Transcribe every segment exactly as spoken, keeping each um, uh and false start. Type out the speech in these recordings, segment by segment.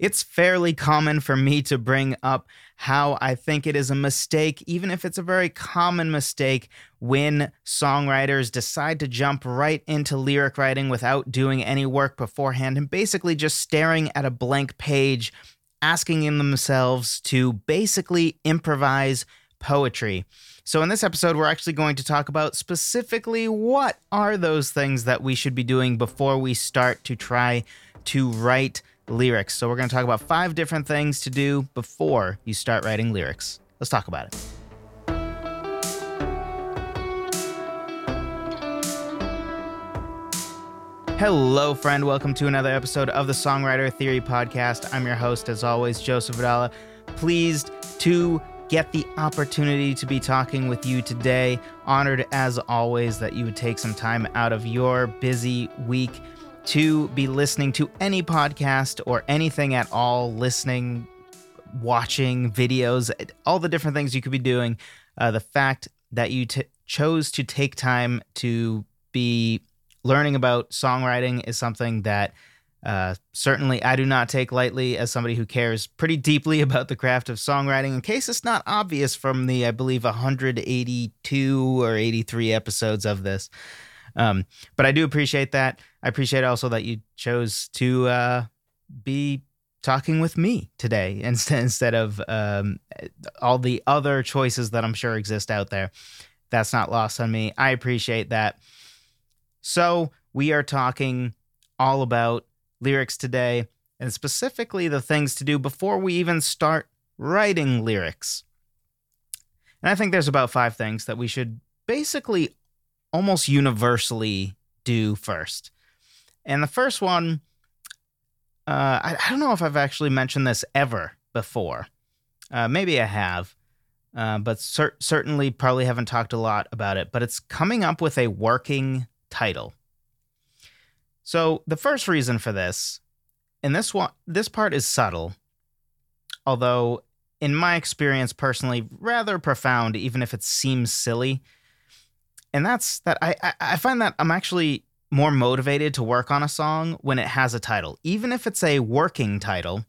It's fairly common for me to bring up how I think it is a mistake, even if it's a very common mistake, when songwriters decide to jump right into lyric writing without doing any work beforehand and basically just staring at a blank page, asking themselves to basically improvise poetry. So in this episode, we're actually going to talk about specifically what are those things that we should be doing before we start to try to write lyrics. So we're going to talk about five different things to do before you start writing lyrics. Let's talk about it. Hello, friend. Welcome to another episode of the Songwriter Theory Podcast. I'm your host, as always, Joseph Vidal. Pleased to get the opportunity to be talking with you today. Honored, as always, that you would take some time out of your busy week to be listening to any podcast or anything at all, listening, watching videos, all the different things you could be doing. Uh, the fact that you t- chose to take time to be learning about songwriting is something that uh, certainly I do not take lightly as somebody who cares pretty deeply about the craft of songwriting, in case it's not obvious from the, I believe, one hundred eighty-two or eighty-three episodes of this. Um, but I do appreciate that. I appreciate also that you chose to uh, be talking with me today instead instead of um, all the other choices that I'm sure exist out there. That's not lost on me. I appreciate that. So we are talking all about lyrics today, and specifically the things to do before we even start writing lyrics. And I think there's about five things that we should basically almost universally do first. And the first one, uh, I, I don't know if I've actually mentioned this ever before. Uh, maybe I have, uh, but cer- certainly probably haven't talked a lot about it, but it's coming up with a working title. So the first reason for this, and this one, this part is subtle, although in my experience personally, rather profound, even if it seems silly. And that's that I, I find that I'm actually more motivated to work on a song when it has a title, even if it's a working title,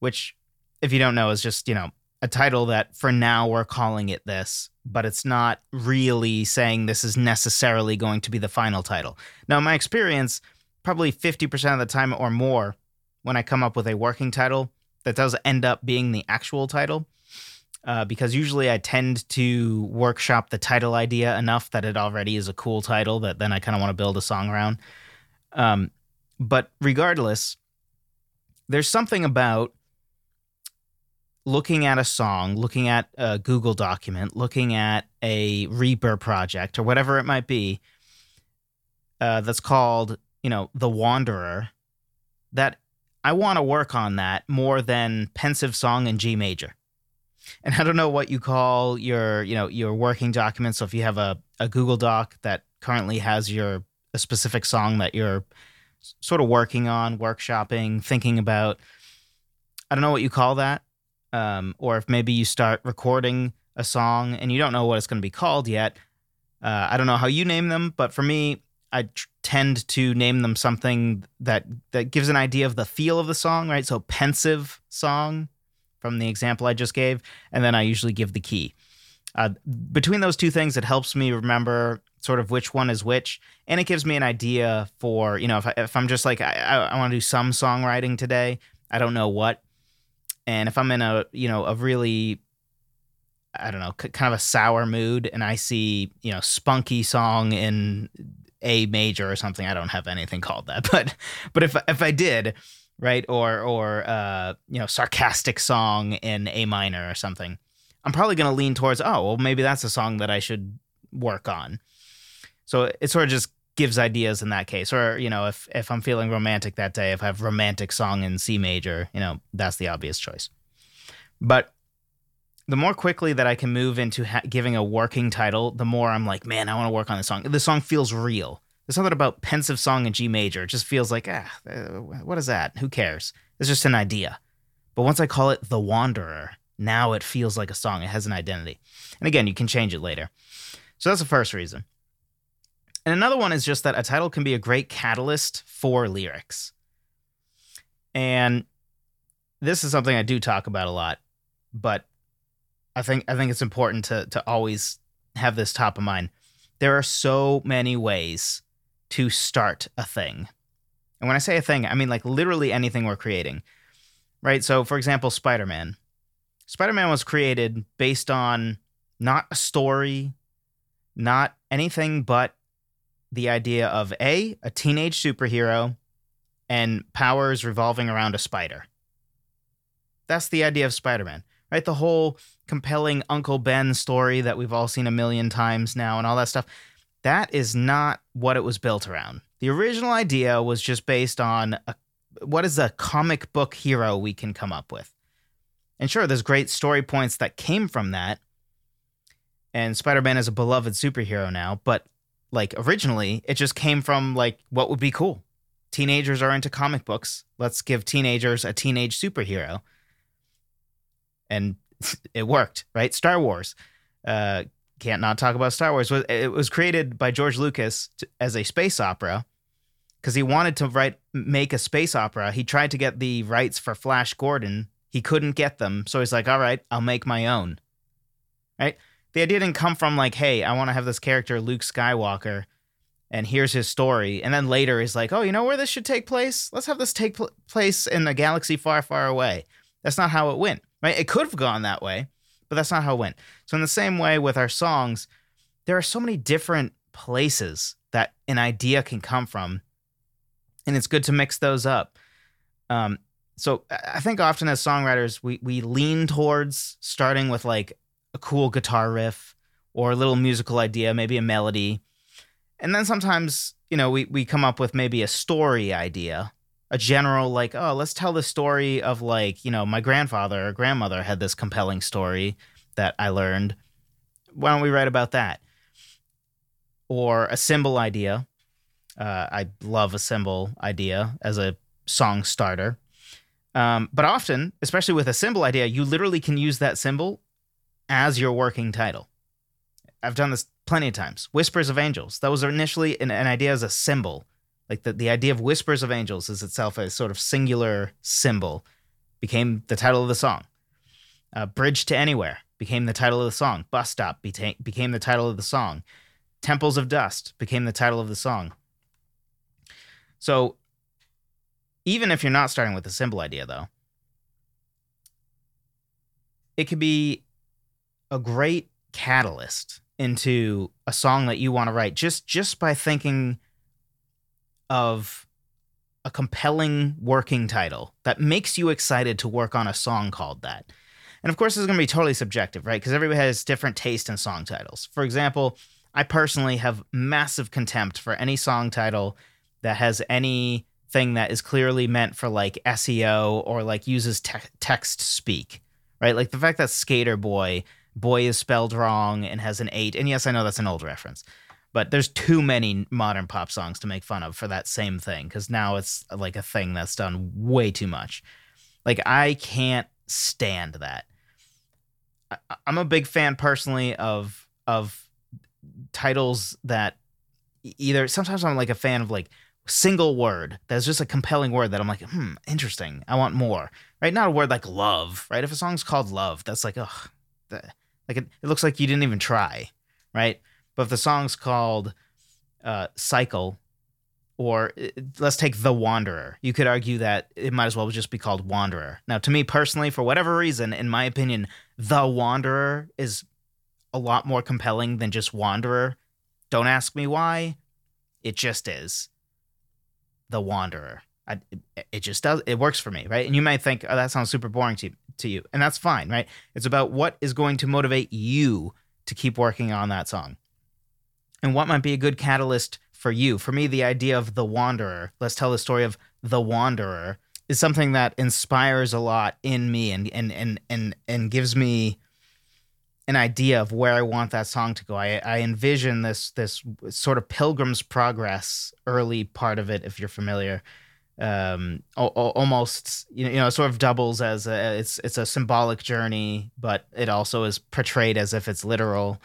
which, if you don't know, is just, you know, a title that for now we're calling it this, but it's not really saying this is necessarily going to be the final title. Now, in my experience, probably fifty percent of the time or more when I come up with a working title, that does end up being the actual title. Uh, because usually I tend to workshop the title idea enough that it already is a cool title that then I kind of want to build a song around. Um, but regardless, there's something about looking at a song, looking at a Google document, looking at a Reaper project or whatever it might be, uh, that's called, you know, The Wanderer, that I want to work on that more than Pensive Song in G major. And I don't know what you call your, you know, your working document. So if you have a, a Google Doc that currently has your a specific song that you're sort of working on, workshopping, thinking about, I don't know what you call that. Um, or if maybe you start recording a song and you don't know what it's going to be called yet. Uh, I don't know how you name them, but for me, I tr- tend to name them something that that gives an idea of the feel of the song, right? So Pensive Song, from the example I just gave, and then I usually give the key. Uh, between those two things, it helps me remember sort of which one is which, and it gives me an idea for, you know, if, I, if I'm just like, I, I want to do some songwriting today, I don't know what. And if I'm in a, you know, a really, I don't know, c- kind of a sour mood, and I see, you know, spunky song in A major or something, I don't have anything called that, but but if if I did, right, or or uh, you know, sarcastic song in A minor or something, I'm probably going to lean towards, oh, well, maybe that's a song that I should work on. So it sort of just gives ideas in that case. Or, you know, if if I'm feeling romantic that day, if I have romantic song in C major, you know, that's the obvious choice. But the more quickly that I can move into ha- giving a working title, the more I'm like, man, I want to work on this song. This song feels real. There's something about Pensive Song in G major. It just feels like, ah, what is that? Who cares? It's just an idea. But once I call it The Wanderer, now it feels like a song. It has an identity. And again, you can change it later. So that's the first reason. And another one is just that a title can be a great catalyst for lyrics. And this is something I do talk about a lot, but I think I think it's important to to always have this top of mind. There are so many ways to start a thing. And when I say a thing, I mean like literally anything we're creating, right? So for example, Spider-Man. Spider-Man was created based on not a story, not anything but the idea of a, a teenage superhero and powers revolving around a spider. That's the idea of Spider-Man, right? The whole compelling Uncle Ben story that we've all seen a million times now and all that stuff. That is not what it was built around. The original idea was just based on a, what is a comic book hero we can come up with. And sure, there's great story points that came from that. And Spider-Man is a beloved superhero now, but like originally it just came from like what would be cool. Teenagers are into comic books. Let's give teenagers a teenage superhero. And it worked, right? Star Wars. Uh, can't not talk about Star Wars. It was created by George Lucas as a space opera because he wanted to write, make a space opera. He tried to get the rights for Flash Gordon. He couldn't get them. So he's like, all right, I'll make my own. Right? The idea didn't come from like, hey, I want to have this character, Luke Skywalker, and here's his story. And then later he's like, oh, you know where this should take place? Let's have this take pl- place in a galaxy far, far away. That's not how it went. Right? It could have gone that way, but that's not how it went. So in the same way with our songs, there are so many different places that an idea can come from. And it's good to mix those up. Um, So I think often as songwriters, we we lean towards starting with like a cool guitar riff or a little musical idea, maybe a melody. And then sometimes, you know, we, we come up with maybe a story idea, a general like, oh, let's tell the story of like, you know, my grandfather or grandmother had this compelling story that I learned. Why don't we write about that? Or a cymbal idea. Uh, I love a cymbal idea as a song starter. Um, but often, especially with a symbol idea, you literally can use that symbol as your working title. I've done this plenty of times. Whispers of Angels. That was initially an, an idea as a symbol. Like the, the idea of Whispers of Angels is itself a sort of singular symbol. Became the title of the song. Uh, Bridge to Anywhere became the title of the song. Bus Stop beta- became the title of the song. Temples of Dust became the title of the song. So... even if you're not starting with a symbol idea, though, it could be a great catalyst into a song that you want to write just, just by thinking of a compelling working title that makes you excited to work on a song called that. And of course, this is going to be totally subjective, right? Because everybody has different taste in song titles. For example, I personally have massive contempt for any song title that has any... thing that is clearly meant for like S E O or like uses te- text speak, right? Like the fact that Skater Boy, boy is spelled wrong and has an eight. And yes, I know that's an old reference, but there's too many modern pop songs to make fun of for that same thing. Cause now it's like a thing that's done way too much. Like I can't stand that. I- I'm a big fan personally of, of titles that either sometimes I'm like a fan of like, single word that's just a compelling word that I'm like, hmm, interesting. I want more, right? Not a word like love, right? If a song's called love, that's like, ugh, the, like it, it looks like you didn't even try, right? But if the song's called uh, Cycle, or it, let's take The Wanderer, you could argue that it might as well just be called Wanderer. Now, to me personally, for whatever reason, in my opinion, The Wanderer is a lot more compelling than just Wanderer. Don't ask me why. It just is. The Wanderer. I, it, it just does. It works for me, right? And you might think, oh, that sounds super boring to, to you. And that's fine, right? It's about what is going to motivate you to keep working on that song. And what might be a good catalyst for you. For me, the idea of The Wanderer, let's tell the story of The Wanderer, is something that inspires a lot in me and and and and, and gives me an idea of where I want that song to go. I, I envision this this sort of Pilgrim's Progress early part of it, if you're familiar. Um, o- almost, you know, sort of doubles as a, it's it's a symbolic journey, but it also is portrayed as if it's literal.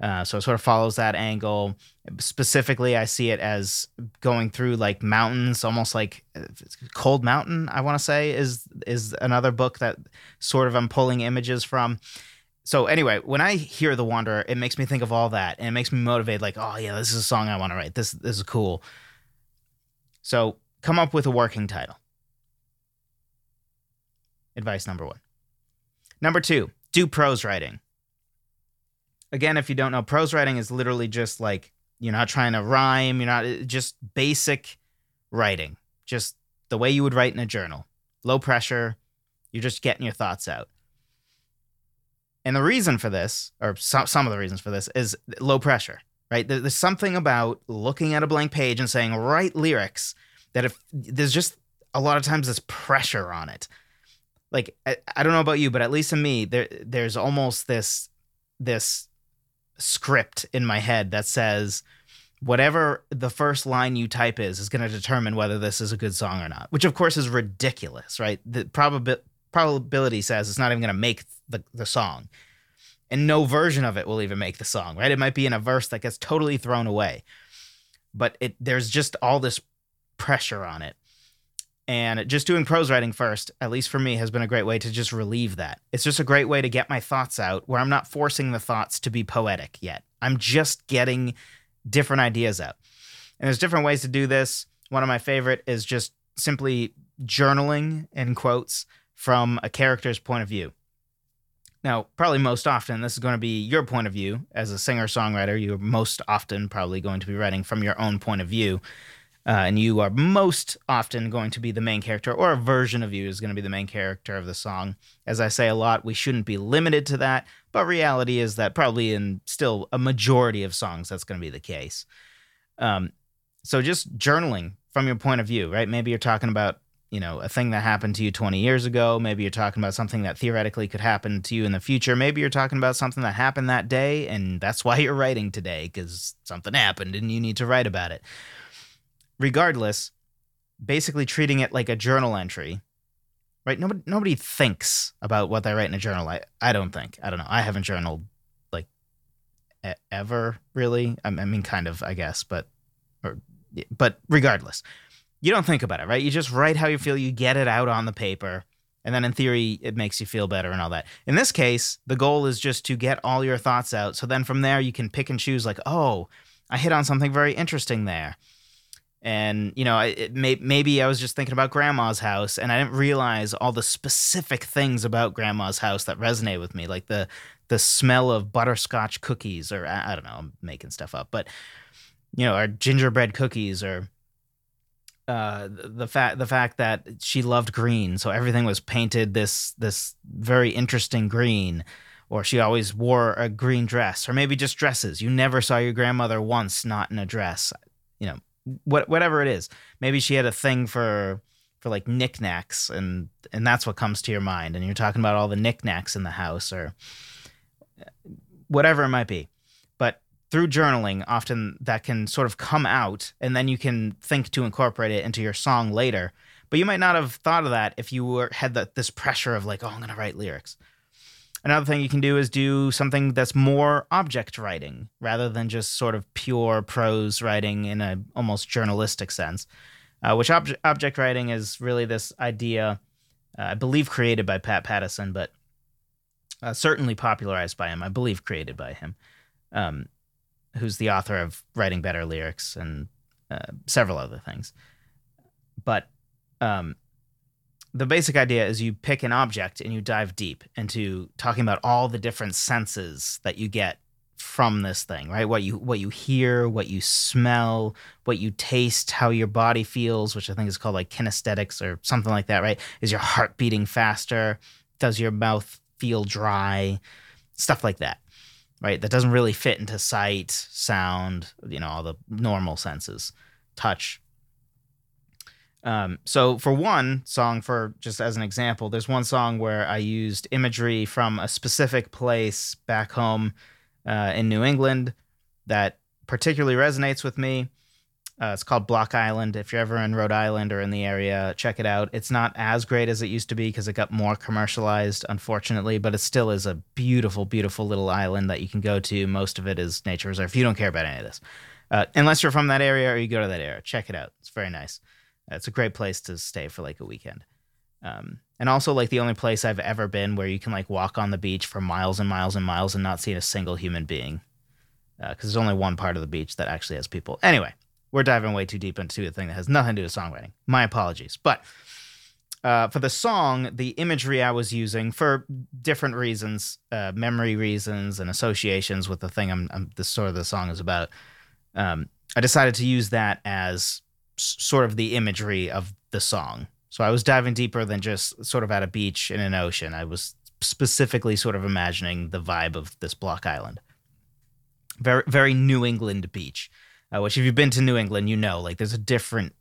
Uh, so it sort of follows that angle. Specifically, I see it as going through like mountains, almost like Cold Mountain, I want to say, is is another book that sort of I'm pulling images from. So anyway, when I hear The Wanderer, it makes me think of all that, and it makes me motivated, like, oh yeah, this is a song I want to write. This, this is cool. So come up with a working title. Advice number one. Number two, do prose writing. Again, if you don't know, prose writing is literally just like, you're not trying to rhyme, you're not, just basic writing, just the way you would write in a journal. Low pressure, you're just getting your thoughts out. And the reason for this, or some, some of the reasons for this, is low pressure, right? There, there's something about looking at a blank page and saying, write lyrics, that if there's just a lot of times this pressure on it. Like, I, I don't know about you, but at least in me, there there's almost this this... script in my head that says whatever the first line you type is is going to determine whether this is a good song or not, which of course is ridiculous, right? The probabil- probability says it's not even going to make the, the song, and no version of it will even make the song, right? It might be in a verse that gets totally thrown away, but it there's just all this pressure on it. And just doing prose writing first, at least for me, has been a great way to just relieve that. It's just a great way to get my thoughts out where I'm not forcing the thoughts to be poetic yet. I'm just getting different ideas out. And there's different ways to do this. One of my favorite is just simply journaling, in quotes, from a character's point of view. Now, probably most often, this is going to be your point of view. As a singer-songwriter, you're most often probably going to be writing from your own point of view. Uh, and you are most often going to be the main character, or a version of you is going to be the main character of the song. As I say a lot, we shouldn't be limited to that, but reality is that probably in still a majority of songs, that's going to be the case. Um, so just journaling from your point of view, right? Maybe you're talking about, you know, a thing that happened to you twenty years ago. Maybe you're talking about something that theoretically could happen to you in the future. Maybe you're talking about something that happened that day, and that's why you're writing today, because something happened and you need to write about it. Regardless, basically treating it like a journal entry, right? Nobody nobody thinks about what they write in a journal. I, I don't think. I don't know. I haven't journaled, like, e- ever, really. I mean, kind of, I guess, but or, but regardless. You don't think about it, right? You just write how you feel. You get it out on the paper, and then in theory, it makes you feel better and all that. In this case, the goal is just to get all your thoughts out, so then from there, you can pick and choose, like, oh, I hit on something very interesting there. And, you know, it may, maybe I was just thinking about grandma's house and I didn't realize all the specific things about grandma's house that resonate with me, like the the smell of butterscotch cookies, or I, I don't know, I'm making stuff up, but, you know, or gingerbread cookies, or uh, the fact the fact that she loved green, so everything was painted this this very interesting green. Or she always wore a green dress, or maybe just dresses. You never saw your grandmother once not in a dress, you know. What, whatever it is, maybe she had a thing for for like knickknacks, and and that's what comes to your mind. And you're talking about all the knickknacks in the house, or whatever it might be. But through journaling, often that can sort of come out, and then you can think to incorporate it into your song later. But you might not have thought of that if you were had the, this pressure of like, oh, I'm going to write lyrics. Another thing you can do is do something that's more object writing rather than just sort of pure prose writing in a almost journalistic sense, uh, which ob- object writing is really this idea, uh, I believe created by Pat Pattison, but uh, certainly popularized by him, I believe created by him, um, who's the author of Writing Better Lyrics and uh, several other things. But um the basic idea is you pick an object and you dive deep into talking about all the different senses that you get from this thing, right? What you what you hear, what you smell, what you taste, how your body feels, which I think is called like kinesthetics or something like that, right? Is your heart beating faster? Does your mouth feel dry? Stuff like that, right? That doesn't really fit into sight, sound, you know, all the normal senses, touch. Um, so for one song, for just as an example, there's one song where I used imagery from a specific place back home uh, in New England that particularly resonates with me. Uh, it's called Block Island. If you're ever in Rhode Island or in the area, check it out. It's not as great as it used to be because it got more commercialized, unfortunately, but it still is a beautiful, beautiful little island that you can go to. Most of it is nature reserve. You don't care about any of this. Uh, unless you're from that area or you go to that area, check it out. It's very nice. Uh, it's a great place to stay for like a weekend. Um, and also like the only place I've ever been where you can like walk on the beach for miles and miles and miles and not see a single human being. Because uh, there's only one part of the beach that actually has people. Anyway. We're diving way too deep into a thing that has nothing to do with songwriting. My apologies. But uh, for the song, the imagery I was using for different reasons, uh, memory reasons and associations with the thing I'm, I'm the sort of the song is about, um, I decided to use that as s- sort of the imagery of the song. So I was diving deeper than just sort of at a beach in an ocean. I was specifically sort of imagining the vibe of this Block Island. Very, very New England beach. Uh, which if you've been to New England, you know, like there's a different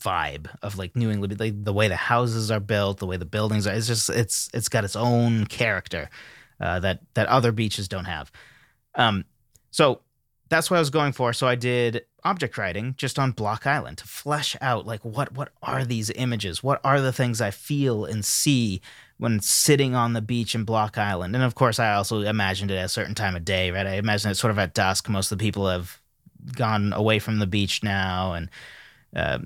vibe of like New England, like the way the houses are built, the way the buildings are. It's just it's it's got its own character uh, that that other beaches don't have. Um, so that's what I was going for. So I did object writing just on Block Island to flesh out like what what are these images? What are the things I feel and see when sitting on the beach in Block Island? And of course, I also imagined it at a certain time of day, right? I imagine it sort of at dusk. Most of the people have gone away from the beach now and, uh,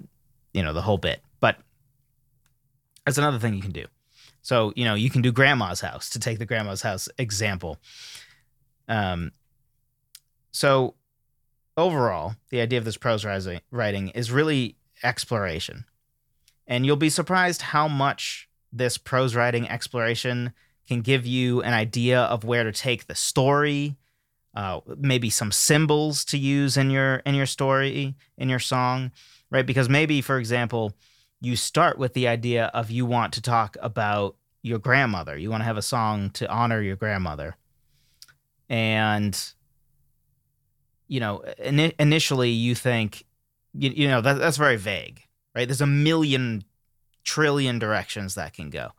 you know, the whole bit. But that's another thing you can do. So, you know, you can do grandma's house, to take the grandma's house example. Um. So overall, the idea of this prose writing is really exploration. And you'll be surprised how much this prose writing exploration can give you an idea of where to take the story. Uh, maybe some symbols to use in your in your story, in your song, right? Because maybe, for example, you start with the idea of you want to talk about your grandmother. You want to have a song to honor your grandmother. And, you know, in, initially you think, you, you know, that, that's very vague, right? There's a million trillion directions that can go.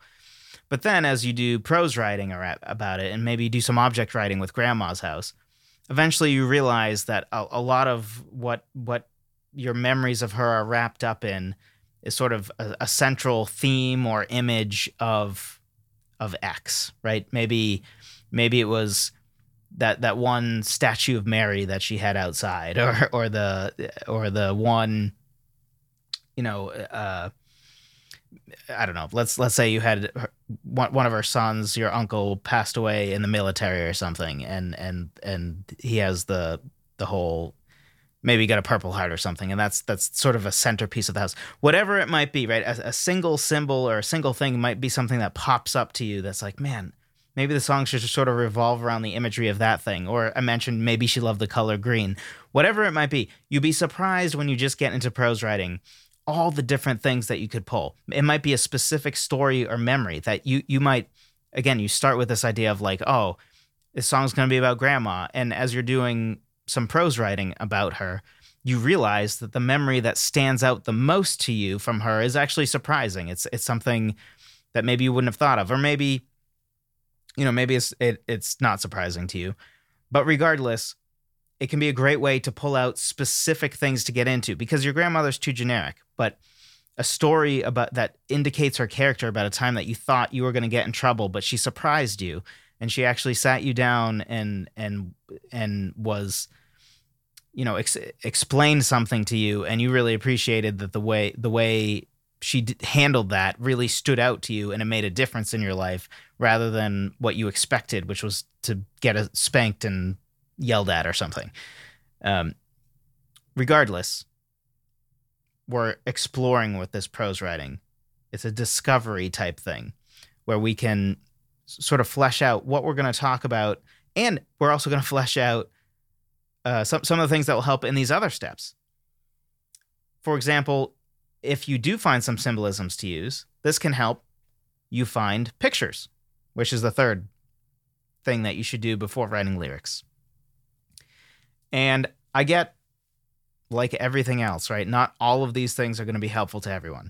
But then as you do prose writing about it and maybe you do some object writing with grandma's house, eventually you realize that a, a lot of what what your memories of her are wrapped up in is sort of a, a central theme or image of of X, right? Maybe maybe it was that that one statue of Mary that she had outside, or or the or the one, you know, uh, I don't know. Let's let's say you had her, one of her sons, your uncle, passed away in the military or something, and and and he has the the whole, maybe he got a Purple Heart or something, and that's that's sort of a centerpiece of the house. Whatever it might be, right? A, a single symbol or a single thing might be something that pops up to you that's like, man, maybe the song should just sort of revolve around the imagery of that thing. Or I mentioned maybe she loved the color green. Whatever it might be, you'd be surprised when you just get into prose writing all the different things that you could pull. It might be a specific story or memory that you you might, again, you start with this idea of like, oh, this song's going to be about grandma. And as you're doing some prose writing about her, you realize that the memory that stands out the most to you from her is actually surprising. It's it's something that maybe you wouldn't have thought of, or maybe, you know, maybe it's it, it's not surprising to you. But regardless, it can be a great way to pull out specific things to get into, because your grandmother's too generic, but a story about that indicates her character about a time that you thought you were going to get in trouble, but she surprised you and she actually sat you down and, and, and was, you know, ex- explained something to you. And you really appreciated that the way, the way she d- handled that really stood out to you, and it made a difference in your life rather than what you expected, which was to get a, spanked and yelled at or something. Um, regardless, we're exploring with this prose writing. It's a discovery type thing where we can sort of flesh out what we're going to talk about, and we're also going to flesh out uh, some, some of the things that will help in these other steps. For example, if you do find some symbolisms to use, this can help you find pictures, which is the third thing that you should do before writing lyrics. And I get, like everything else, right, not all of these things are going to be helpful to everyone.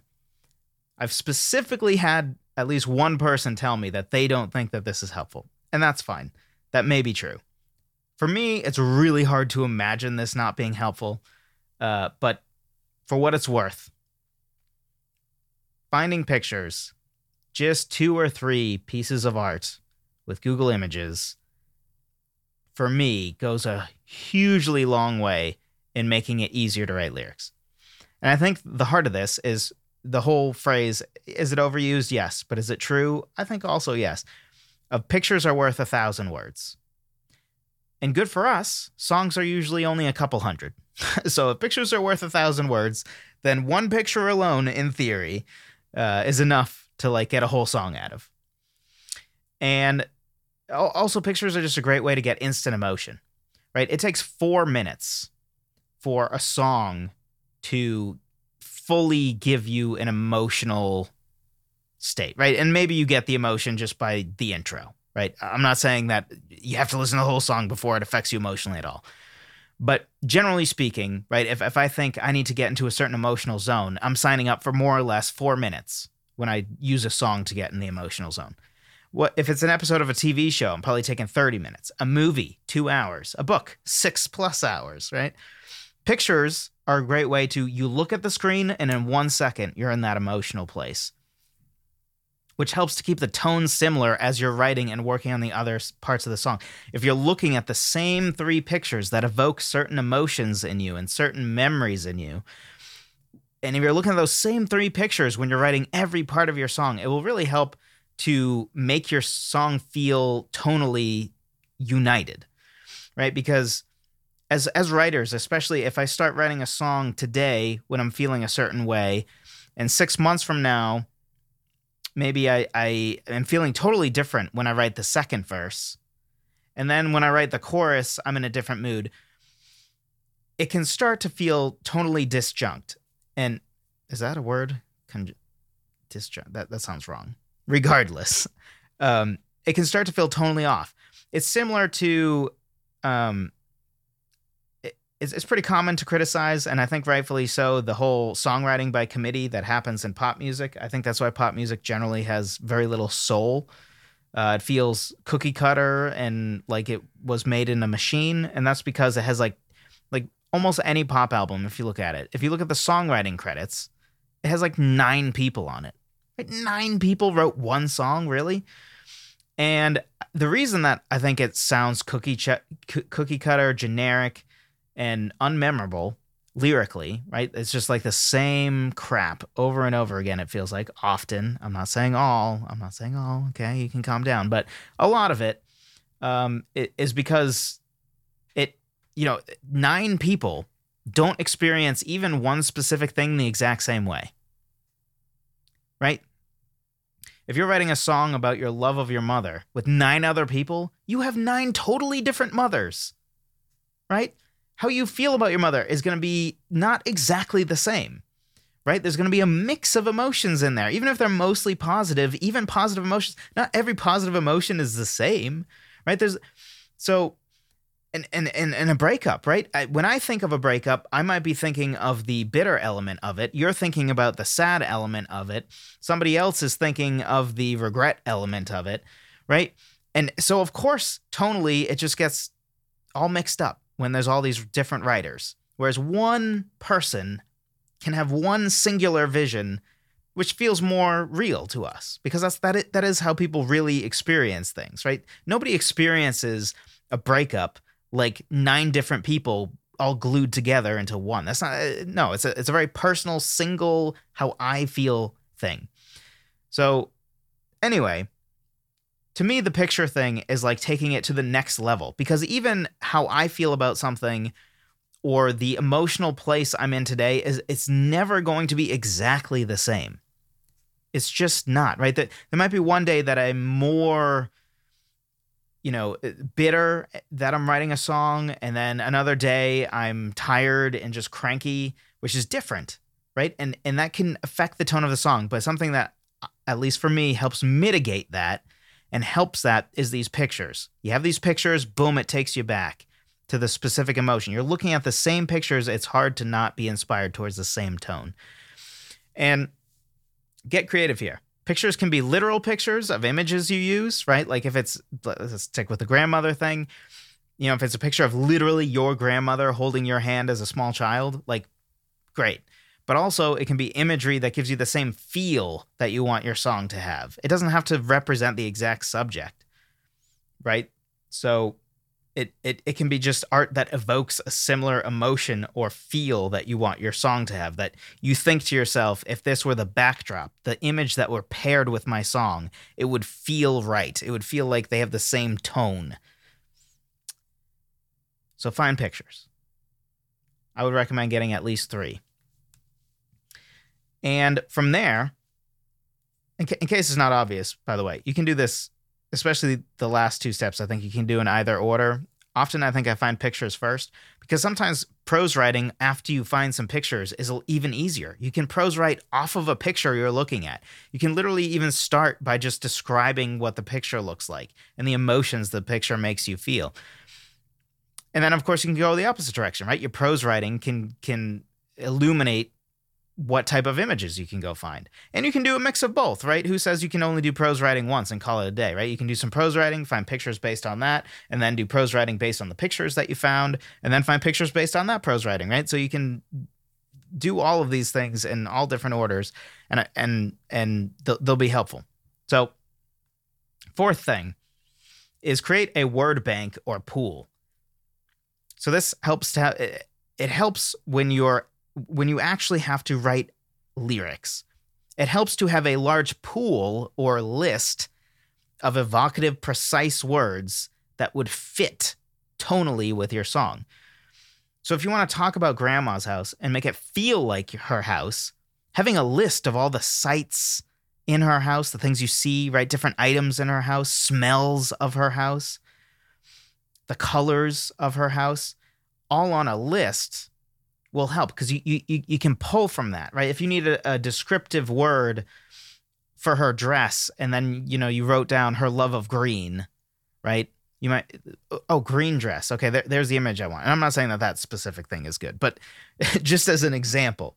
I've specifically had at least one person tell me that they don't think that this is helpful. And that's fine. That may be true. For me, it's really hard to imagine this not being helpful. Uh, but for what it's worth, finding pictures, just two or three pieces of art with Google Images, for me, goes a hugely long way in making it easier to write lyrics. And I think the heart of this is the whole phrase, is it overused? Yes. But is it true? I think also yes. Of pictures are worth a thousand words. And good for us, songs are usually only a couple hundred. So if pictures are worth a thousand words, then one picture alone, in theory, uh, is enough to like get a whole song out of. And also, pictures are just a great way to get instant emotion, right? It takes four minutes for a song to fully give you an emotional state, right? And maybe you get the emotion just by the intro, right? I'm not saying that you have to listen to the whole song before it affects you emotionally at all. But generally speaking, right, if, if I think I need to get into a certain emotional zone, I'm signing up for more or less four minutes when I use a song to get in the emotional zone. What if it's an episode of a T V show? I'm probably taking thirty minutes. A movie, two hours. A book, six plus hours, right? Pictures are a great way to, you look at the screen and in one second, you're in that emotional place, which helps to keep the tone similar as you're writing and working on the other parts of the song. If you're looking at the same three pictures that evoke certain emotions in you and certain memories in you, and if you're looking at those same three pictures when you're writing every part of your song, it will really help to make your song feel tonally united, right? Because as as writers, especially if I start writing a song today when I'm feeling a certain way, and six months from now, maybe I, I am feeling totally different when I write the second verse. And then when I write the chorus, I'm in a different mood. It can start to feel tonally disjunct. And is that a word? Con- disjunct. That, that sounds wrong. Regardless, um, it can start to feel tonally off. It's similar to, um, it, it's, it's pretty common to criticize, and I think rightfully so, the whole songwriting by committee that happens in pop music. I think that's why pop music generally has very little soul. Uh, it feels cookie cutter and like it was made in a machine, and that's because it has like, like almost any pop album, if you look at it. If you look at the songwriting credits, it has like nine people on it. Nine people wrote one song, really? And the reason that I think it sounds cookie ch- cookie cutter, generic, and unmemorable lyrically, right? It's just like the same crap over and over again, it feels like, often. I'm not saying all. I'm not saying all. Okay, you can calm down. But a lot of it, um, it is because it, you know, nine people don't experience even one specific thing the exact same way. Right? If you're writing a song about your love of your mother with nine other people, you have nine totally different mothers, right? How you feel about your mother is going to be not exactly the same, right? There's going to be a mix of emotions in there, even if they're mostly positive, even positive emotions. Not every positive emotion is the same, right? There's so, and and and, and a breakup, right? I, when I think of a breakup, I might be thinking of the bitter element of it. You're thinking about the sad element of it. Somebody else is thinking of the regret element of it, right? And so, of course, tonally, it just gets all mixed up when there's all these different writers. Whereas one person can have one singular vision, which feels more real to us because that's that. It, that is how people really experience things, right? Nobody experiences a breakup like nine different people all glued together into one. That's not, no, it's a, it's a very personal, single, how I feel thing. So anyway, to me, the picture thing is like taking it to the next level because even how I feel about something or the emotional place I'm in today is it's never going to be exactly the same. It's just not, right? There, there might be one day that I'm more, you know, bitter that I'm writing a song, and then another day I'm tired and just cranky, which is different, right? And and that can affect the tone of the song, but something that, at least for me, helps mitigate that and helps that is these pictures. You have these pictures, boom, it takes you back to the specific emotion. You're looking at the same pictures, it's hard to not be inspired towards the same tone. And get creative here. Pictures can be literal pictures of images you use, right? Like if it's, let's stick with the grandmother thing. you know, if it's a picture of literally your grandmother holding your hand as a small child, like, great. But also it can be imagery that gives you the same feel that you want your song to have. It doesn't have to represent the exact subject, right? So it it it can be just art that evokes a similar emotion or feel that you want your song to have, that you think to yourself, if this were the backdrop, the image that were paired with my song, it would feel right. It would feel like they have the same tone. So find pictures. I would recommend getting at least three. And from there, in, ca- in case it's not obvious, by the way, you can do this, especially the last two steps, I think you can do in either order. Often I think I find pictures first, because sometimes prose writing after you find some pictures is even easier. You can prose write off of a picture you're looking at. You can literally even start by just describing what the picture looks like and the emotions the picture makes you feel. And then, of course, you can go the opposite direction, right? Your prose writing can can illuminate what type of images you can go find. And you can do a mix of both, right? Who says you can only do prose writing once and call it a day, right? You can do some prose writing, find pictures based on that, and then do prose writing based on the pictures that you found, and then find pictures based on that prose writing, right? So you can do all of these things in all different orders, and and and they'll, they'll be helpful. So fourth thing is create a word bank or pool. So this helps to have, it helps when you're when you actually have to write lyrics. It helps to have a large pool or list of evocative, precise words that would fit tonally with your song. So if you want to talk about grandma's house and make it feel like her house, having a list of all the sights in her house, the things you see, right? Different items in her house, smells of her house, the colors of her house, all on a list will help, because you, you you can pull from that, right? If you need a, a descriptive word for her dress, and then, you know, you wrote down her love of green, right? You might, oh, green dress. Okay, there, there's the image I want. And I'm not saying that that specific thing is good, but just as an example,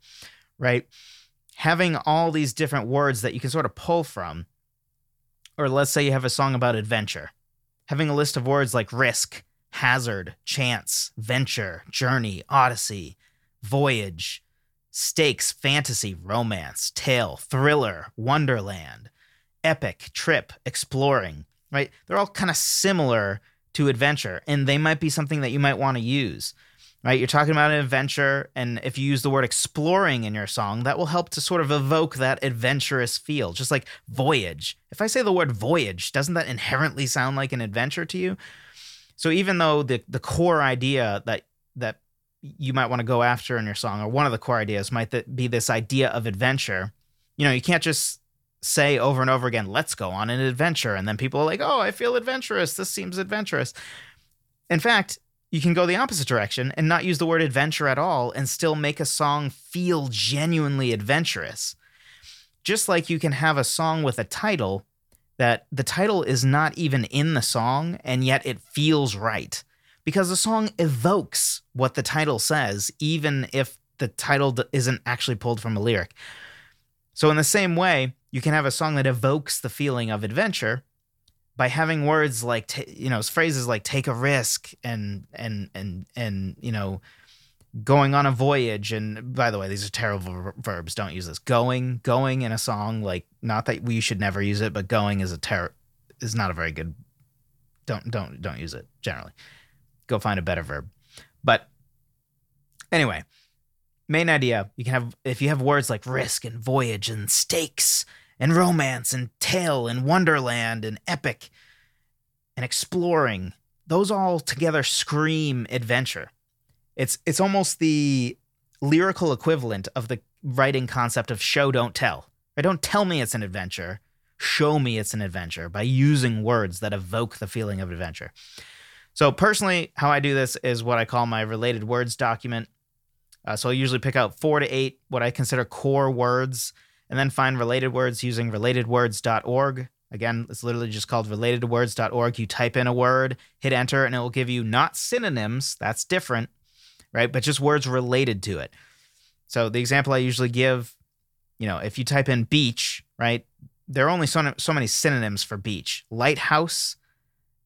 right? Having all these different words that you can sort of pull from, or let's say you have a song about adventure, having a list of words like risk, hazard, chance, venture, journey, odyssey, voyage, stakes, fantasy, romance, tale, thriller, wonderland, epic, trip, exploring, right? They're all kind of similar to adventure, and they might be something that you might want to use, right? You're talking about an adventure, and if you use the word exploring in your song, that will help to sort of evoke that adventurous feel, just like voyage. If I say the word voyage, doesn't that inherently sound like an adventure to you? So even though the the core idea that that you might want to go after in your song, or one of the core ideas might th- be this idea of adventure. You know, you can't just say over and over again, let's go on an adventure. And then people are like, oh, I feel adventurous. This seems adventurous. In fact, you can go the opposite direction and not use the word adventure at all and still make a song feel genuinely adventurous. Just like you can have a song with a title that the title is not even in the song, and yet it feels right, because the song evokes what the title says, even if the title isn't actually pulled from a lyric. So in the same way, you can have a song that evokes the feeling of adventure by having words like, you know, phrases like take a risk and, and, and, and, you know, going on a voyage. And by the way, these are terrible verbs. Don't use this. Going, going in a song, like, not that we should never use it, but going is a ter- is not a very good, don't, don't, don't use it generally. Go find a better verb. But anyway, main idea, you can have, if you have words like risk and voyage and stakes and romance and tale and wonderland and epic and exploring, those all together scream adventure. It's it's almost the lyrical equivalent of the writing concept of show, don't tell. Right? Don't tell me it's an adventure. Show me it's an adventure by using words that evoke the feeling of adventure. So personally, how I do this is what I call my related words document. Uh, so I usually pick out four to eight what I consider core words, and then find related words using related words dot org. Again, it's literally just called related words dot org. You type in a word, hit enter, and it will give you not synonyms, that's different, right? But just words related to it. So the example I usually give, you know, if you type in beach, right? There are only so, so many synonyms for beach. Lighthouse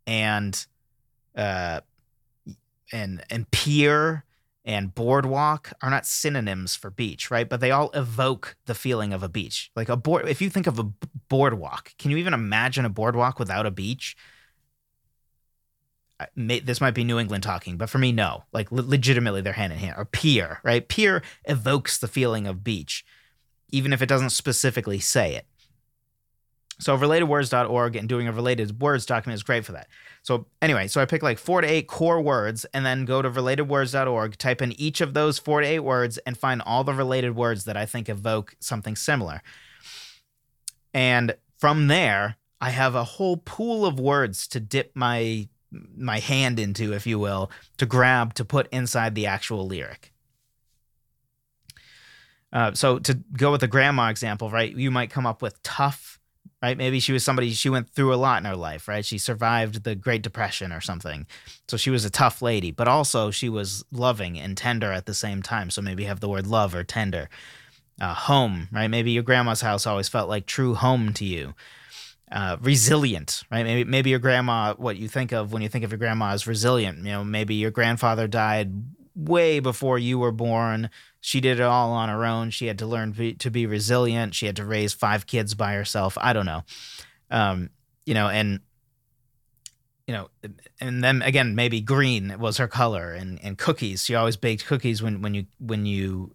and... Uh, and and pier and boardwalk are not synonyms for beach, right? But they all evoke the feeling of a beach. Like a board, if you think of a boardwalk, can you even imagine a boardwalk without a beach? I, may, this might be New England talking, but for me, no. Like le- legitimately, they're hand in hand. Or pier, right? Pier evokes the feeling of beach, even if it doesn't specifically say it. So related words dot org and doing a related words document is great for that. So anyway, so I pick like four to eight core words and then go to related words dot org, type in each of those four to eight words and find all the related words that I think evoke something similar. And from there, I have a whole pool of words to dip my my hand into, if you will, to grab, to put inside the actual lyric. Uh, so to go with the grandma example, right, you might come up with tough. Right? Maybe she was somebody, she went through a lot in her life, right? She survived the Great Depression or something. So she was a tough lady, but also she was loving and tender at the same time. So maybe have the word love or tender. Uh, home, right? Maybe your grandma's house always felt like true home to you. Uh, resilient, right? Maybe maybe your grandma, what you think of when you think of your grandma is resilient. You know, maybe your grandfather died way before you were born. She did it all on her own. She had to learn be, to be resilient. She had to raise five kids by herself. I don't know. Um, you know, and, you know, and then again, maybe green was her color and, and cookies. She always baked cookies when, when you, when you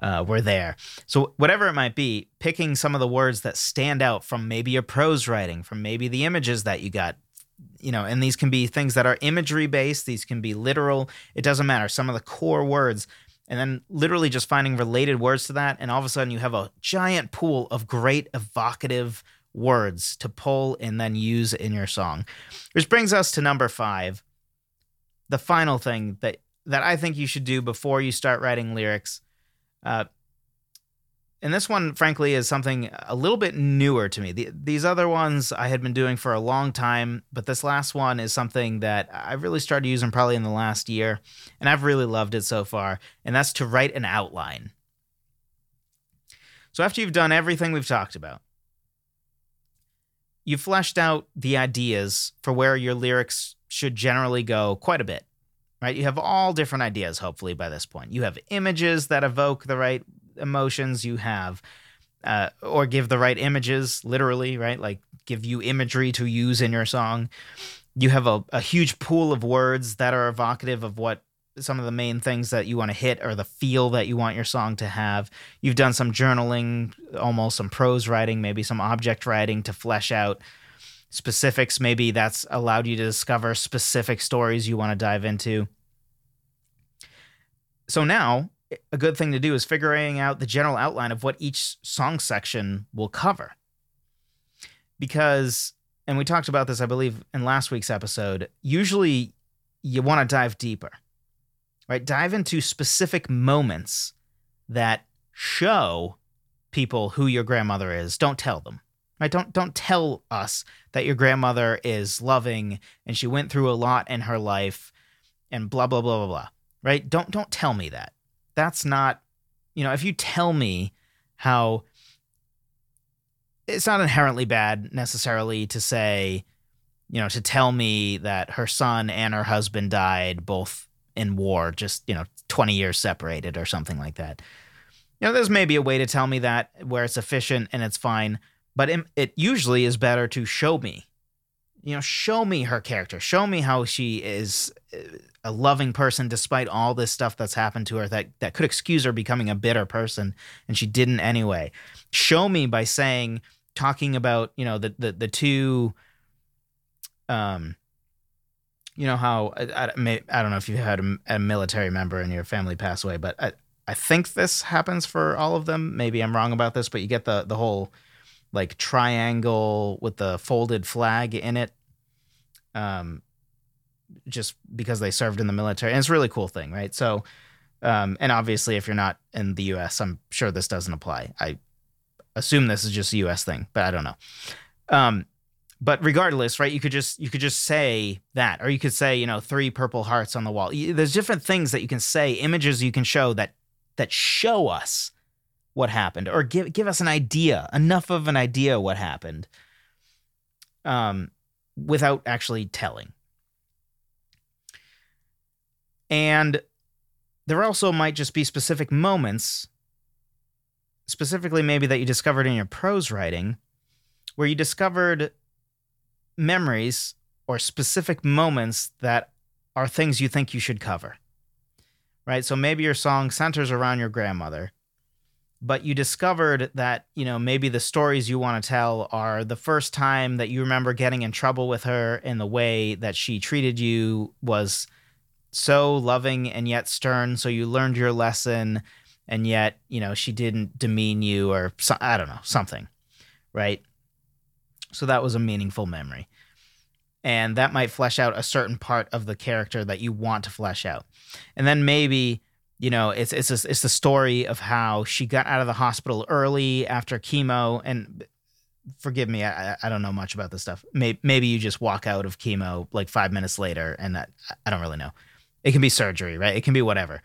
uh, were there. So whatever it might be, picking some of the words that stand out from maybe your prose writing, from maybe the images that you got, you know, and these can be things that are imagery based. These can be literal. It doesn't matter. Some of the core words. And then literally just finding related words to that. And all of a sudden you have a giant pool of great evocative words to pull and then use in your song. Which brings us to number five. The final thing that, that I think you should do before you start writing lyrics. Uh, and this one, frankly, is something a little bit newer to me. The, these other ones I had been doing for a long time. But this last one is something that I really started using probably in the last year. And I've really loved it so far. And that's to write an outline. So after you've done everything we've talked about, you've fleshed out the ideas for where your lyrics should generally go quite a bit, right? You have all different ideas, hopefully, by this point. You have images that evoke the right emotions you have, uh, or give the right images, literally, right? Like give you imagery to use in your song. You have a, a huge pool of words that are evocative of what some of the main things that you want to hit or the feel that you want your song to have. You've done some journaling, almost some prose writing, maybe some object writing to flesh out specifics. Maybe that's allowed you to discover specific stories you want to dive into. So now, a good thing to do is figuring out the general outline of what each song section will cover. Because, and we talked about this, I believe, in last week's episode, usually you want to dive deeper, right? Dive into specific moments that show people who your grandmother is. Don't tell them, right? Don't, don't tell us that your grandmother is loving and she went through a lot in her life and blah, blah, blah, blah, blah, right? Don't, don't tell me that. That's not, you know, if you tell me how, it's not inherently bad necessarily to say, you know, to tell me that her son and her husband died both in war, just, you know, twenty years separated or something like that. You know, there's maybe a way to tell me that where it's efficient and it's fine, but it usually is better to show me. You know, show me her character. Show me how she is a loving person despite all this stuff that's happened to her that, that could excuse her becoming a bitter person, and she didn't anyway. Show me by saying, talking about, you know, the the, the two, um, you know, how, I, I, may, I don't know if you had a, a military member in your family pass away, but I, I think this happens for all of them. Maybe I'm wrong about this, but you get the the whole like triangle with the folded flag in it, um, just because they served in the military. And it's a really cool thing, right? So, um, and obviously if you're not in the U S, I'm sure this doesn't apply. I assume this is just a U S thing, but I don't know. Um, but regardless, right, you could just you could just say that, or you could say, you know, three purple hearts on the wall. There's different things that you can say, images you can show that that show us what happened, or give give us an idea, enough of an idea what happened, um, without actually telling. And there also might just be specific moments, specifically maybe that you discovered in your prose writing, where you discovered memories or specific moments that are things you think you should cover, right? So maybe your song centers around your grandmother, but you discovered that, you know, maybe the stories you want to tell are the first time that you remember getting in trouble with her and the way that she treated you was so loving and yet stern. So you learned your lesson and yet, you know, she didn't demean you or so, I don't know, something, right? So that was a meaningful memory. And that might flesh out a certain part of the character that you want to flesh out. And then maybe, you know, it's it's a, it's the story of how she got out of the hospital early after chemo. And forgive me, I, I don't know much about this stuff. Maybe, maybe you just walk out of chemo like five minutes later, and I, I don't really know. It can be surgery, right? It can be whatever.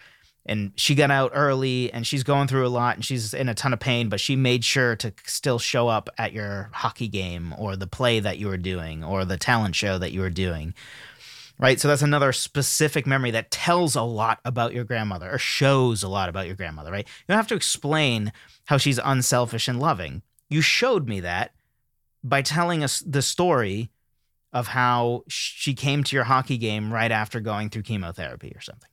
And she got out early, and she's going through a lot, and she's in a ton of pain, but she made sure to still show up at your hockey game or the play that you were doing or the talent show that you were doing, right? So that's another specific memory that tells a lot about your grandmother or shows a lot about your grandmother, right? You don't have to explain how she's unselfish and loving. You showed me that by telling us the story of how she came to your hockey game right after going through chemotherapy or something.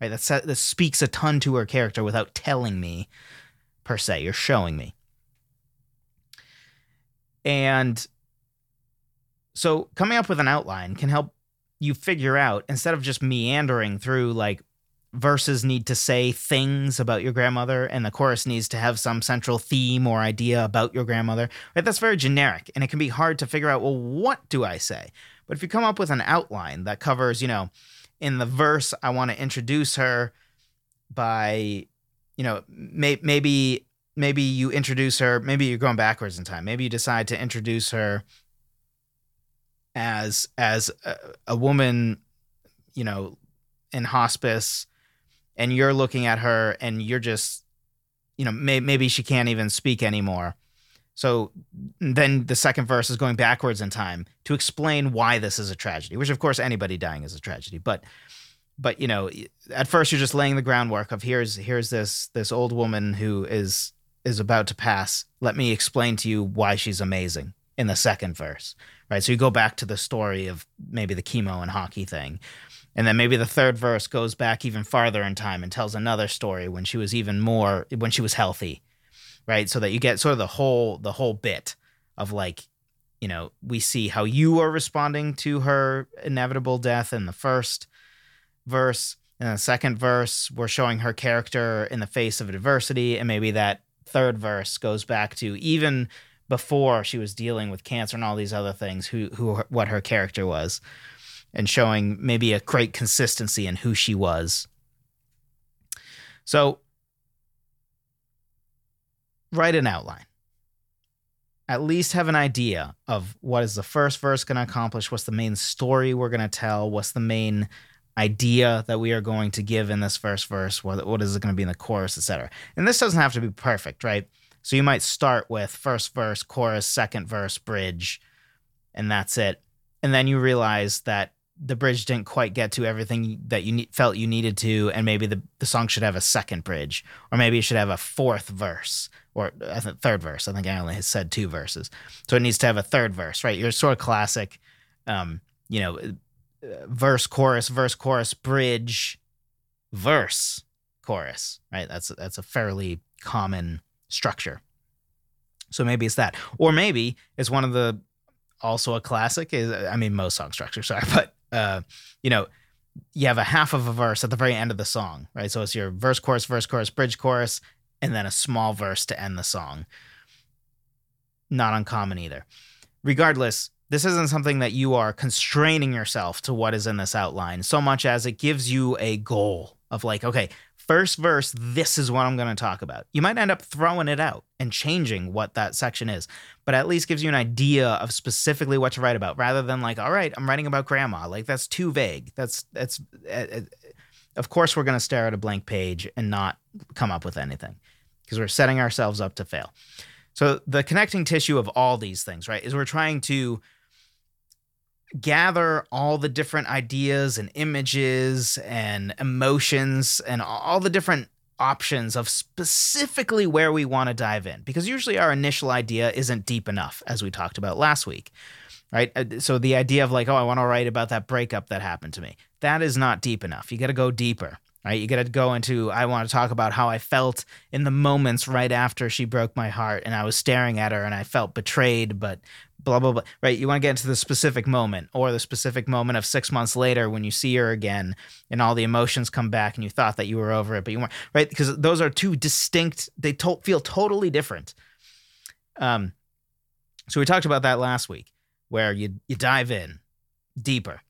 Right, that's, that speaks a ton to her character without telling me, per se. You're showing me. And so coming up with an outline can help you figure out, instead of just meandering through, like, verses need to say things about your grandmother and the chorus needs to have some central theme or idea about your grandmother. Right, that's very generic, and it can be hard to figure out, well, what do I say? But if you come up with an outline that covers, you know, in the verse, I want to introduce her by, you know, may, maybe maybe you introduce her, maybe you're going backwards in time. Maybe you decide to introduce her as as a, a woman, you know, in hospice, and you're looking at her and you're just, you know, may, maybe she can't even speak anymore. So then the second verse is going backwards in time to explain why this is a tragedy, which, of course, anybody dying is a tragedy. But, but you know, at first you're just laying the groundwork of here's here's this this old woman who is is about to pass. Let me explain to you why she's amazing in the second verse, right? So you go back to the story of maybe the chemo and hockey thing. And then maybe the third verse goes back even farther in time and tells another story when she was even more, when she was healthy. Right, so that you get sort of the whole the whole bit of, like, you know, we see how you are responding to her inevitable death in the first verse. In the second verse, we're showing her character in the face of adversity, and maybe that third verse goes back to even before she was dealing with cancer and all these other things, who who what her character was, and showing maybe a great consistency in who she was. So write an outline. At least have an idea of what is the first verse going to accomplish, what's the main story we're going to tell, what's the main idea that we are going to give in this first verse, what, what is it going to be in the chorus, et cetera. And this doesn't have to be perfect, right? So you might start with first verse, chorus, second verse, bridge, and that's it. And then you realize that the bridge didn't quite get to everything that you ne- felt you needed to, and maybe the, the song should have a second bridge, or maybe it should have a fourth verse, or I think third verse. I think I only said two verses. So it needs to have a third verse, right? Your sort of classic, um, you know, verse, chorus, verse, chorus, bridge, verse, chorus, right? That's, that's a fairly common structure. So maybe it's that. Or maybe it's one of the, also a classic, is, I mean, most song structures, sorry, but Uh, you know, you have a half of a verse at the very end of the song, right? So it's your verse, chorus, verse, chorus, bridge, chorus, and then a small verse to end the song. Not uncommon either. Regardless, this isn't something that you are constraining yourself to what is in this outline, so much as it gives you a goal of, like, okay, first verse, this is what I'm going to talk about. You might end up throwing it out and changing what that section is, but at least gives you an idea of specifically what to write about, rather than, like, all right, I'm writing about grandma. Like, that's too vague. That's, that's, uh, of course we're going to stare at a blank page and not come up with anything, because we're setting ourselves up to fail. So the connecting tissue of all these things, right, is we're trying to gather all the different ideas and images and emotions and all the different options of specifically where we want to dive in, because usually our initial idea isn't deep enough, as we talked about last week, right? So the idea of like, oh, I want to write about that breakup that happened to me, that is not deep enough. You got to go deeper, right? You got to go into, I want to talk about how I felt in the moments right after she broke my heart and I was staring at her and I felt betrayed, but blah, blah, blah, right? You want to get into the specific moment, or the specific moment of six months later when you see her again and all the emotions come back and you thought that you were over it, but you weren't, right? Because those are two distinct, they to- feel totally different. Um, so we talked about that last week, where you you dive in deeper.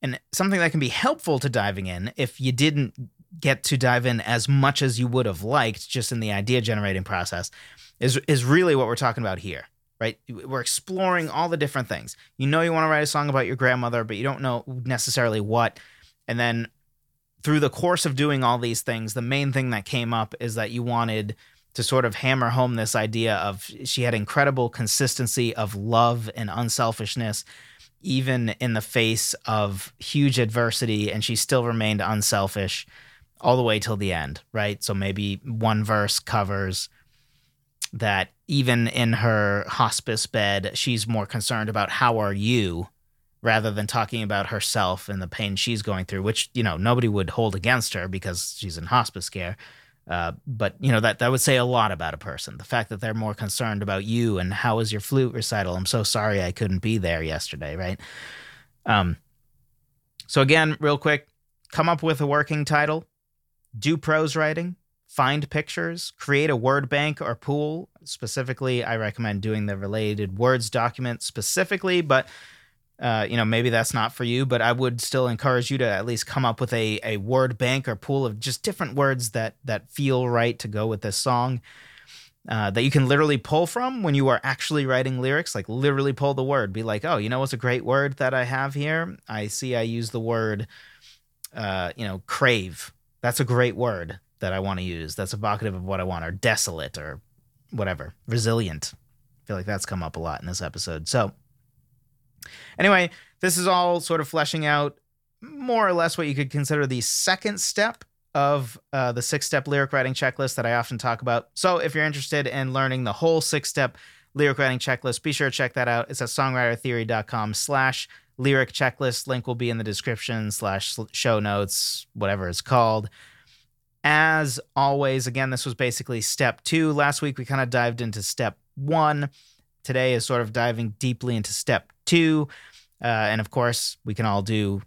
And something that can be helpful to diving in, if you didn't get to dive in as much as you would have liked just in the idea generating process, is is really what we're talking about here. Right? We're exploring all the different things. You know, you want to write a song about your grandmother, but you don't know necessarily what. And then through the course of doing all these things, the main thing that came up is that you wanted to sort of hammer home this idea of she had incredible consistency of love and unselfishness, even in the face of huge adversity, and she still remained unselfish all the way till the end, right? So maybe one verse covers that even in her hospice bed, she's more concerned about how are you rather than talking about herself and the pain she's going through, which, you know, nobody would hold against her because she's in hospice care. Uh, but, you know, that, that would say a lot about a person. The fact that they're more concerned about you and how was your flute recital? I'm so sorry I couldn't be there yesterday, right? Um. So again, real quick, come up with a working title, do prose writing, find pictures, create a word bank or pool. Specifically, I recommend doing the related words document specifically, but uh, you know, maybe that's not for you, but I would still encourage you to at least come up with a, a word bank or pool of just different words that that feel right to go with this song, uh, that you can literally pull from when you are actually writing lyrics. Like literally pull the word, be like, oh, you know what's a great word that I have here? I see I use the word, uh, you know, crave. That's a great word that I want to use. That's evocative of what I want, or desolate, or whatever, resilient. I feel like that's come up a lot in this episode. So anyway, this is all sort of fleshing out more or less what you could consider the second step of uh, the six-step lyric writing checklist that I often talk about. So if you're interested in learning the whole six-step lyric writing checklist, be sure to check that out. It's at songwritertheory.com slash lyric checklist. Link will be in the description slash show notes, whatever it's called. As always, again, this was basically step two. Last week, we kind of dived into step one. Today is sort of diving deeply into step two. Uh, and of course, we can all do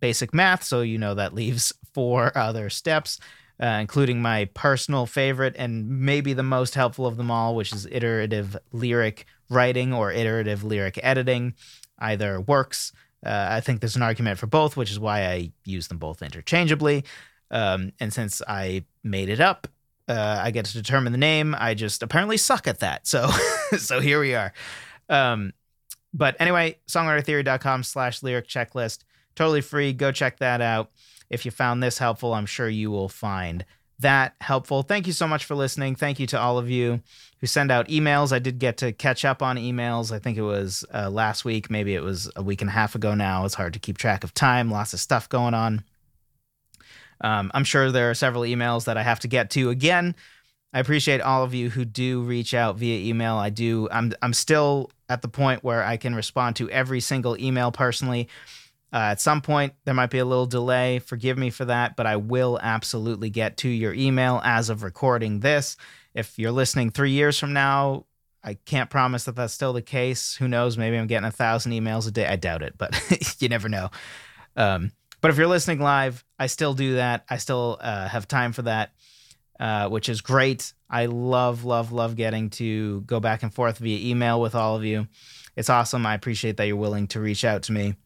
basic math, so you know that leaves four other steps, uh, including my personal favorite and maybe the most helpful of them all, which is iterative lyric writing or iterative lyric editing. Either works. Uh, I think there's an argument for both, which is why I use them both interchangeably. Um, and since I made it up, uh, I get to determine the name. I just apparently suck at that. So, so here we are. Um, but anyway, songwritertheory.com slash lyric checklist, totally free. Go check that out. If you found this helpful, I'm sure you will find that helpful. Thank you so much for listening. Thank you to all of you who send out emails. I did get to catch up on emails. I think it was uh, last week. Maybe it was a week and a half ago now. It's hard to keep track of time. Lots of stuff going on. Um, I'm sure there are several emails that I have to get to again. I appreciate all of you who do reach out via email. I do. I'm I'm still at the point where I can respond to every single email personally. Uh, at some point, there might be a little delay. Forgive me for that, but I will absolutely get to your email as of recording this. If you're listening three years from now, I can't promise that that's still the case. Who knows? Maybe I'm getting a thousand emails a day. I doubt it, but you never know. Um, But if you're listening live, I still do that. I still uh, have time for that, uh, which is great. I love, love, love getting to go back and forth via email with all of you. It's awesome. I appreciate that you're willing to reach out to me.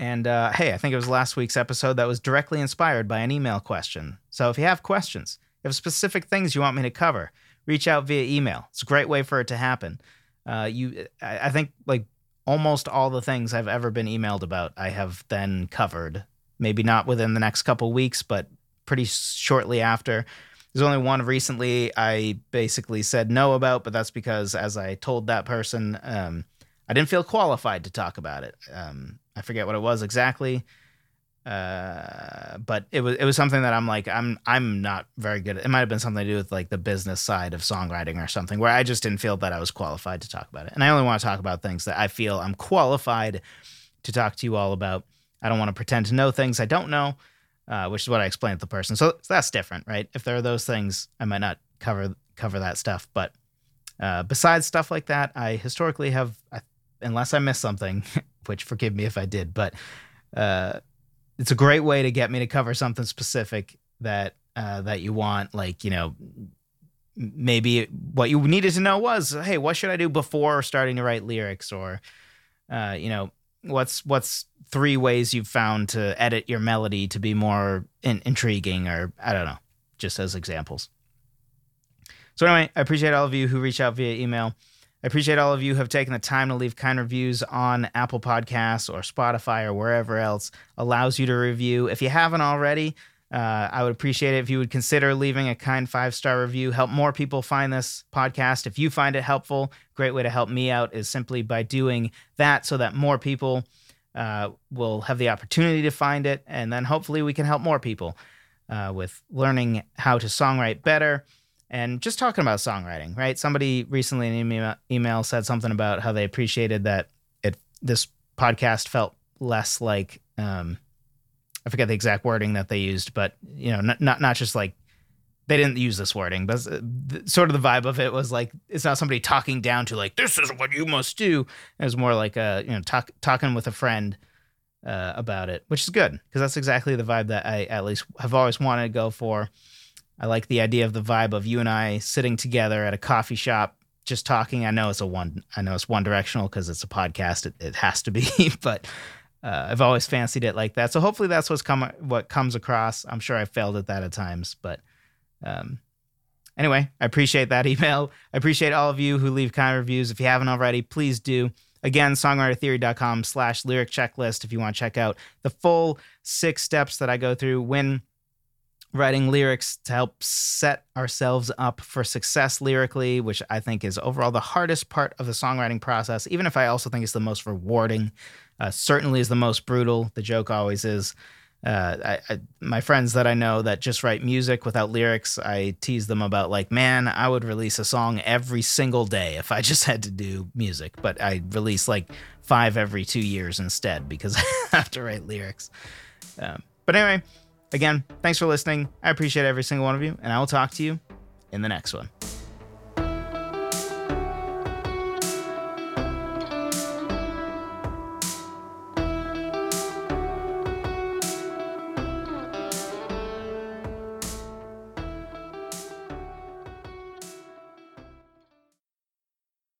And uh, hey, I think it was last week's episode that was directly inspired by an email question. So if you have questions, if you have specific things you want me to cover, reach out via email. It's a great way for it to happen. Uh, you, I, I think, like, almost all the things I've ever been emailed about, I have then covered. Maybe not within the next couple weeks, but pretty shortly after. There's only one recently I basically said no about, but that's because as I told that person, um, I didn't feel qualified to talk about it. Um, I forget what it was exactly, uh, but it was it was something that I'm like I'm I'm not very good at. It might have been something to do with like the business side of songwriting or something, where I just didn't feel that I was qualified to talk about it. And I only want to talk about things that I feel I'm qualified to talk to you all about. I don't want to pretend to know things I don't know, uh, which is what I explained to the person. So, so that's different, right? If there are those things, I might not cover cover that stuff. But uh, besides stuff like that, I historically have. I, Unless I missed something, which forgive me if I did, but uh, it's a great way to get me to cover something specific that uh, that you want. Like, you know, maybe what you needed to know was, hey, what should I do before starting to write lyrics? Or, uh, you know, what's what's three ways you've found to edit your melody to be more in- intriguing? Or I don't know, just as examples. So anyway, I appreciate all of you who reach out via email. I appreciate all of you who have taken the time to leave kind reviews on Apple Podcasts or Spotify or wherever else allows you to review. If you haven't already, uh, I would appreciate it if you would consider leaving a kind five-star review. Help more people find this podcast. If you find it helpful, great way to help me out is simply by doing that so that more people uh, will have the opportunity to find it. And then hopefully we can help more people uh, with learning how to songwrite better. And just talking about songwriting, right? Somebody recently in an email said something about how they appreciated that it this podcast felt less like, um, I forget the exact wording that they used, but, you know, not, not not just like, they didn't use this wording, but sort of the vibe of it was like, it's not somebody talking down to like, this is what you must do. It was more like, a, you know, talk, talking with a friend uh, about it, which is good, because that's exactly the vibe that I at least have always wanted to go for. I like the idea of the vibe of you and I sitting together at a coffee shop, just talking. I know it's a one, I know it's one directional because it's a podcast. It, it has to be, but uh, I've always fancied it like that. So hopefully that's what's come, what comes across. I'm sure I failed at that at times, but um, anyway, I appreciate that email. I appreciate all of you who leave kind reviews. If you haven't already, please do. Again, songwriter theory dot com slash lyric checklist. If you want to check out the full six steps that I go through when writing lyrics to help set ourselves up for success lyrically, which I think is overall the hardest part of the songwriting process, even if I also think it's the most rewarding, uh, certainly is the most brutal. The joke always is, uh, I, I, my friends that I know that just write music without lyrics, I tease them about like, man, I would release a song every single day if I just had to do music, but I release like five every two years instead because I have to write lyrics. Um, but anyway, again, thanks for listening. I appreciate every single one of you, and I will talk to you in the next one.